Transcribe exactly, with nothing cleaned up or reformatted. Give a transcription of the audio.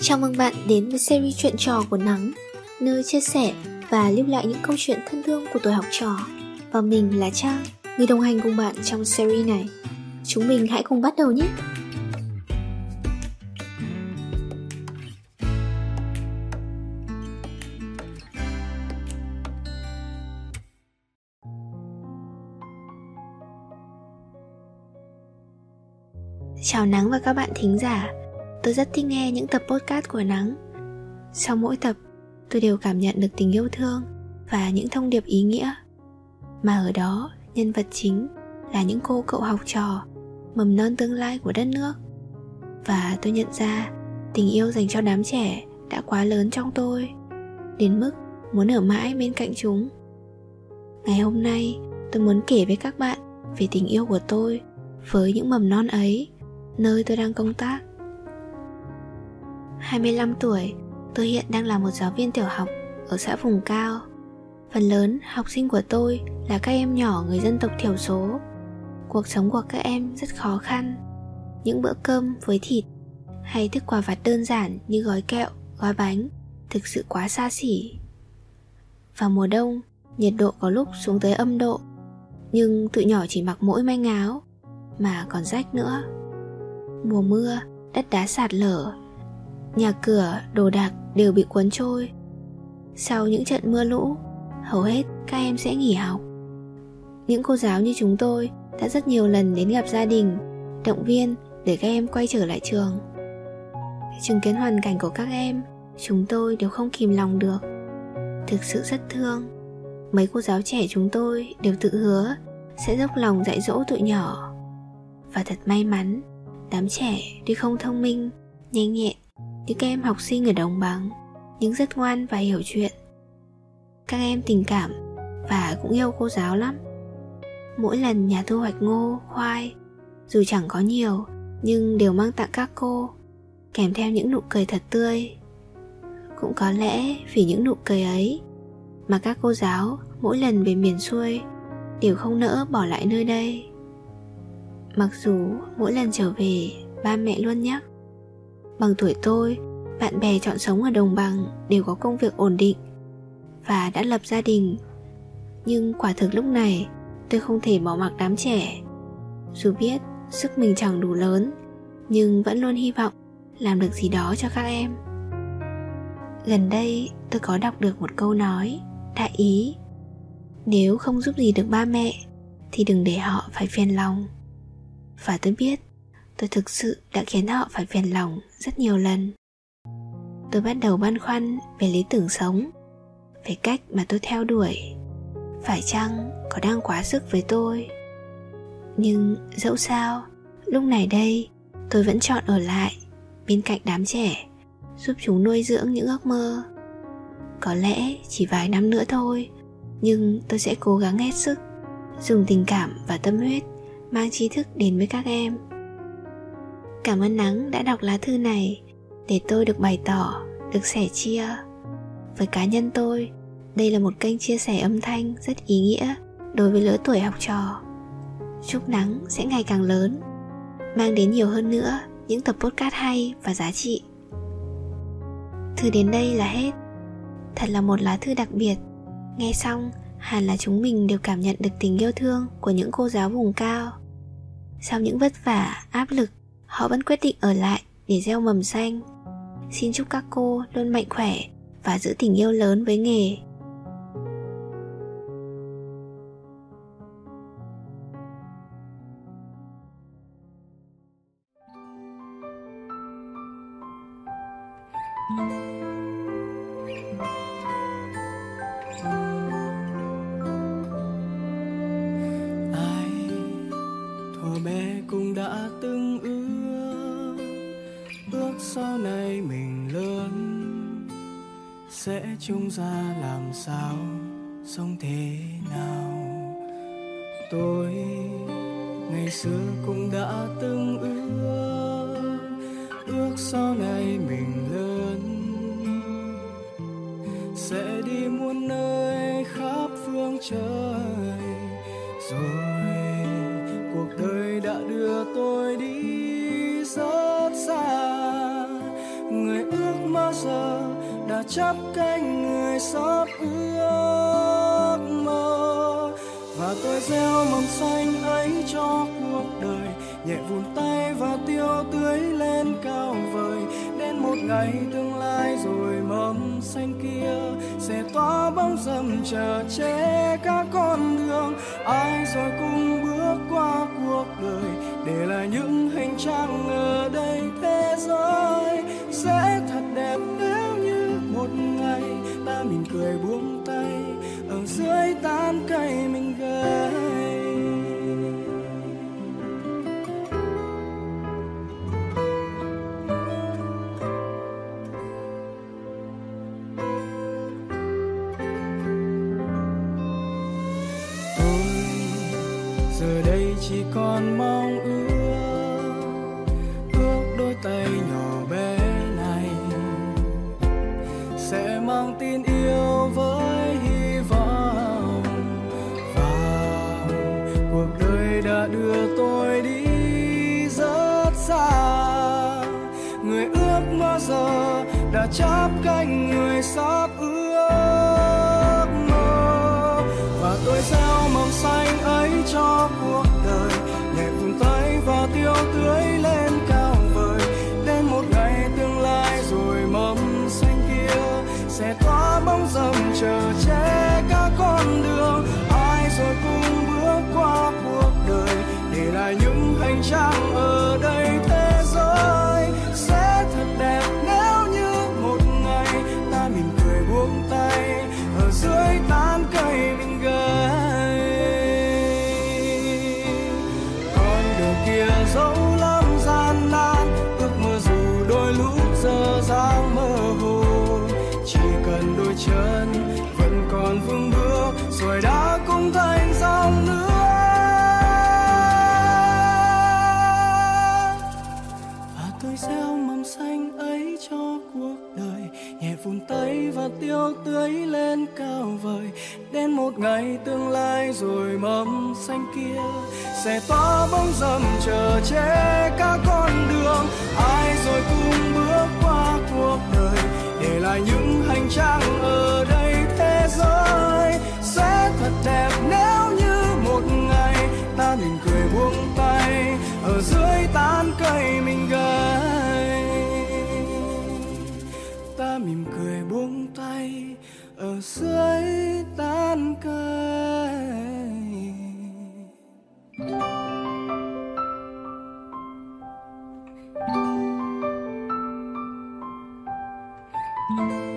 Chào mừng bạn đến với series Chuyện trò của Nắng, nơi chia sẻ và lưu lại những câu chuyện thân thương của tuổi học trò. Và mình là Trang, người đồng hành cùng bạn trong series này. Chúng mình hãy cùng bắt đầu nhé! Chào Nắng và các bạn thính giả. Tôi rất thích nghe những tập podcast của Nắng. Sau mỗi tập, tôi đều cảm nhận được tình yêu thương và những thông điệp ý nghĩa. Mà ở đó, nhân vật chính là những cô cậu học trò mầm non tương lai của đất nước. Và tôi nhận ra tình yêu dành cho đám trẻ đã quá lớn trong tôi, đến mức muốn ở mãi bên cạnh chúng. Ngày hôm nay, tôi muốn kể với các bạn về tình yêu của tôi với những mầm non ấy, nơi tôi đang công tác. hai mươi lăm tuổi, tôi hiện đang là một giáo viên tiểu học ở xã vùng cao. Phần lớn học sinh của tôi là các em nhỏ người dân tộc thiểu số. Cuộc sống của các em rất khó khăn. Những bữa cơm với thịt hay thức quà vặt đơn giản như gói kẹo, gói bánh thực sự quá xa xỉ. Vào mùa đông, nhiệt độ có lúc xuống tới âm độ, nhưng tụi nhỏ chỉ mặc mỗi manh áo mà còn rách nữa. Mùa mưa, đất đá sạt lở, nhà cửa, đồ đạc đều bị cuốn trôi. Sau những trận mưa lũ, hầu hết các em sẽ nghỉ học. Những cô giáo như chúng tôi đã rất nhiều lần đến gặp gia đình, động viên để các em quay trở lại trường. Chứng kiến hoàn cảnh của các em, chúng tôi đều không kìm lòng được. Thực sự rất thương. Mấy cô giáo trẻ chúng tôi đều tự hứa sẽ dốc lòng dạy dỗ tụi nhỏ. Và thật may mắn, đám trẻ tuy không thông minh, nhanh nhẹn như các em học sinh ở đồng bằng, nhưng rất ngoan và hiểu chuyện. Các em tình cảm và cũng yêu cô giáo lắm. Mỗi lần nhà thu hoạch ngô, khoai, dù chẳng có nhiều, nhưng đều mang tặng các cô, kèm theo những nụ cười thật tươi. Cũng có lẽ vì những nụ cười ấy mà các cô giáo mỗi lần về miền xuôi đều không nỡ bỏ lại nơi đây. Mặc dù mỗi lần trở về, ba mẹ luôn nhắc: bằng tuổi tôi, bạn bè chọn sống ở đồng bằng đều có công việc ổn định và đã lập gia đình. Nhưng quả thực lúc này, tôi không thể bỏ mặc đám trẻ. Dù biết sức mình chẳng đủ lớn, nhưng vẫn luôn hy vọng làm được gì đó cho các em. Gần đây, tôi có đọc được một câu nói đại ý: nếu không giúp gì được ba mẹ thì đừng để họ phải phiền lòng. Và tôi biết tôi thực sự đã khiến họ phải phiền lòng rất nhiều lần. Tôi bắt đầu băn khoăn về lý tưởng sống, về cách mà tôi theo đuổi. Phải chăng có đang quá sức với tôi? Nhưng dẫu sao, lúc này đây tôi vẫn chọn ở lại bên cạnh đám trẻ, giúp chúng nuôi dưỡng những ước mơ. Có lẽ chỉ vài năm nữa thôi, nhưng tôi sẽ cố gắng hết sức, dùng tình cảm và tâm huyết mang tri thức đến với các em. Cảm ơn Nắng đã đọc lá thư này để tôi được bày tỏ, được sẻ chia. Với cá nhân tôi, đây là một kênh chia sẻ âm thanh rất ý nghĩa đối với lứa tuổi học trò. Chúc Nắng sẽ ngày càng lớn, mang đến nhiều hơn nữa những tập podcast hay và giá trị. Thư đến đây là hết. Thật là một lá thư đặc biệt. Nghe xong, hẳn là chúng mình đều cảm nhận được tình yêu thương của những cô giáo vùng cao. Sau những vất vả, áp lực, họ vẫn quyết định ở lại để gieo mầm xanh. Xin chúc các cô luôn mạnh khỏe và giữ tình yêu lớn với nghề. Ai thuở bé cũng đã từng ước, ước sau này mình lớn sẽ chung ra làm sao, sống thế nào. Tôi ngày xưa cũng đã từng ước, ước sau này mình lớn sẽ đi muôn nơi khắp phương trời. Rồi cuộc đời đã đưa tôi đi rất xa, người ước giờ đã chắp cánh người xót ước mơ, và tôi gieo mầm xanh ấy cho cuộc đời, nhẹ vùn tay và tiêu tưới lên cao vời. Đến một ngày tương lai rồi mầm xanh kia sẽ tỏa bóng râm chờ che các con đường. Ai rồi cùng bước qua cuộc đời để là những hành trang ở đây thế giới sẽ thật đẹp nếu như một ngày ta mỉm cười buông tay ở dưới tán cây mình gầy. Chỉ còn mong ước ước đôi tay nhỏ bé này sẽ mang tin yêu với hy vọng vào cuộc đời đã đưa tôi đi rất xa. Người ước mơ giờ đã chắp cánh người sắp ước mơ, và tôi gieo mầm xanh ấy cho cuộc đời, nhẹ vùn tay và tiêu tưới lên cao vời. Đến một ngày tương lai rồi mầm xanh kia sẽ tỏa bóng râm chờ che cả con đường. Ai rồi cùng bước qua cuộc đời để lại những hành trang ở đây thế giới sẽ thật đẹp nếu như một ngày ta mỉm cười buông tay ở dưới tán cây mình gầy. Dẫu lắm gian nan, ước mơ dù đôi lúc giờ dang mơ hồ, chỉ cần đôi chân vẫn còn vững bước rồi đã cũng thành dòng nước. Và tôi gieo mầm xanh ấy cho cuộc đời, nhẹ vùn tay và tiêu tưới lên cao vời. Đến một ngày tương lai rồi mầm xanh kia sẽ tỏa bóng râm chờ che cả con đường. Ai rồi cùng bước qua cuộc đời để lại những hành trang ở đây thế giới sẽ thật đẹp nếu như một ngày ta mỉm cười buông tay ở dưới tán cây mình gầy. Ta mỉm cười buông tay ở dưới tán cây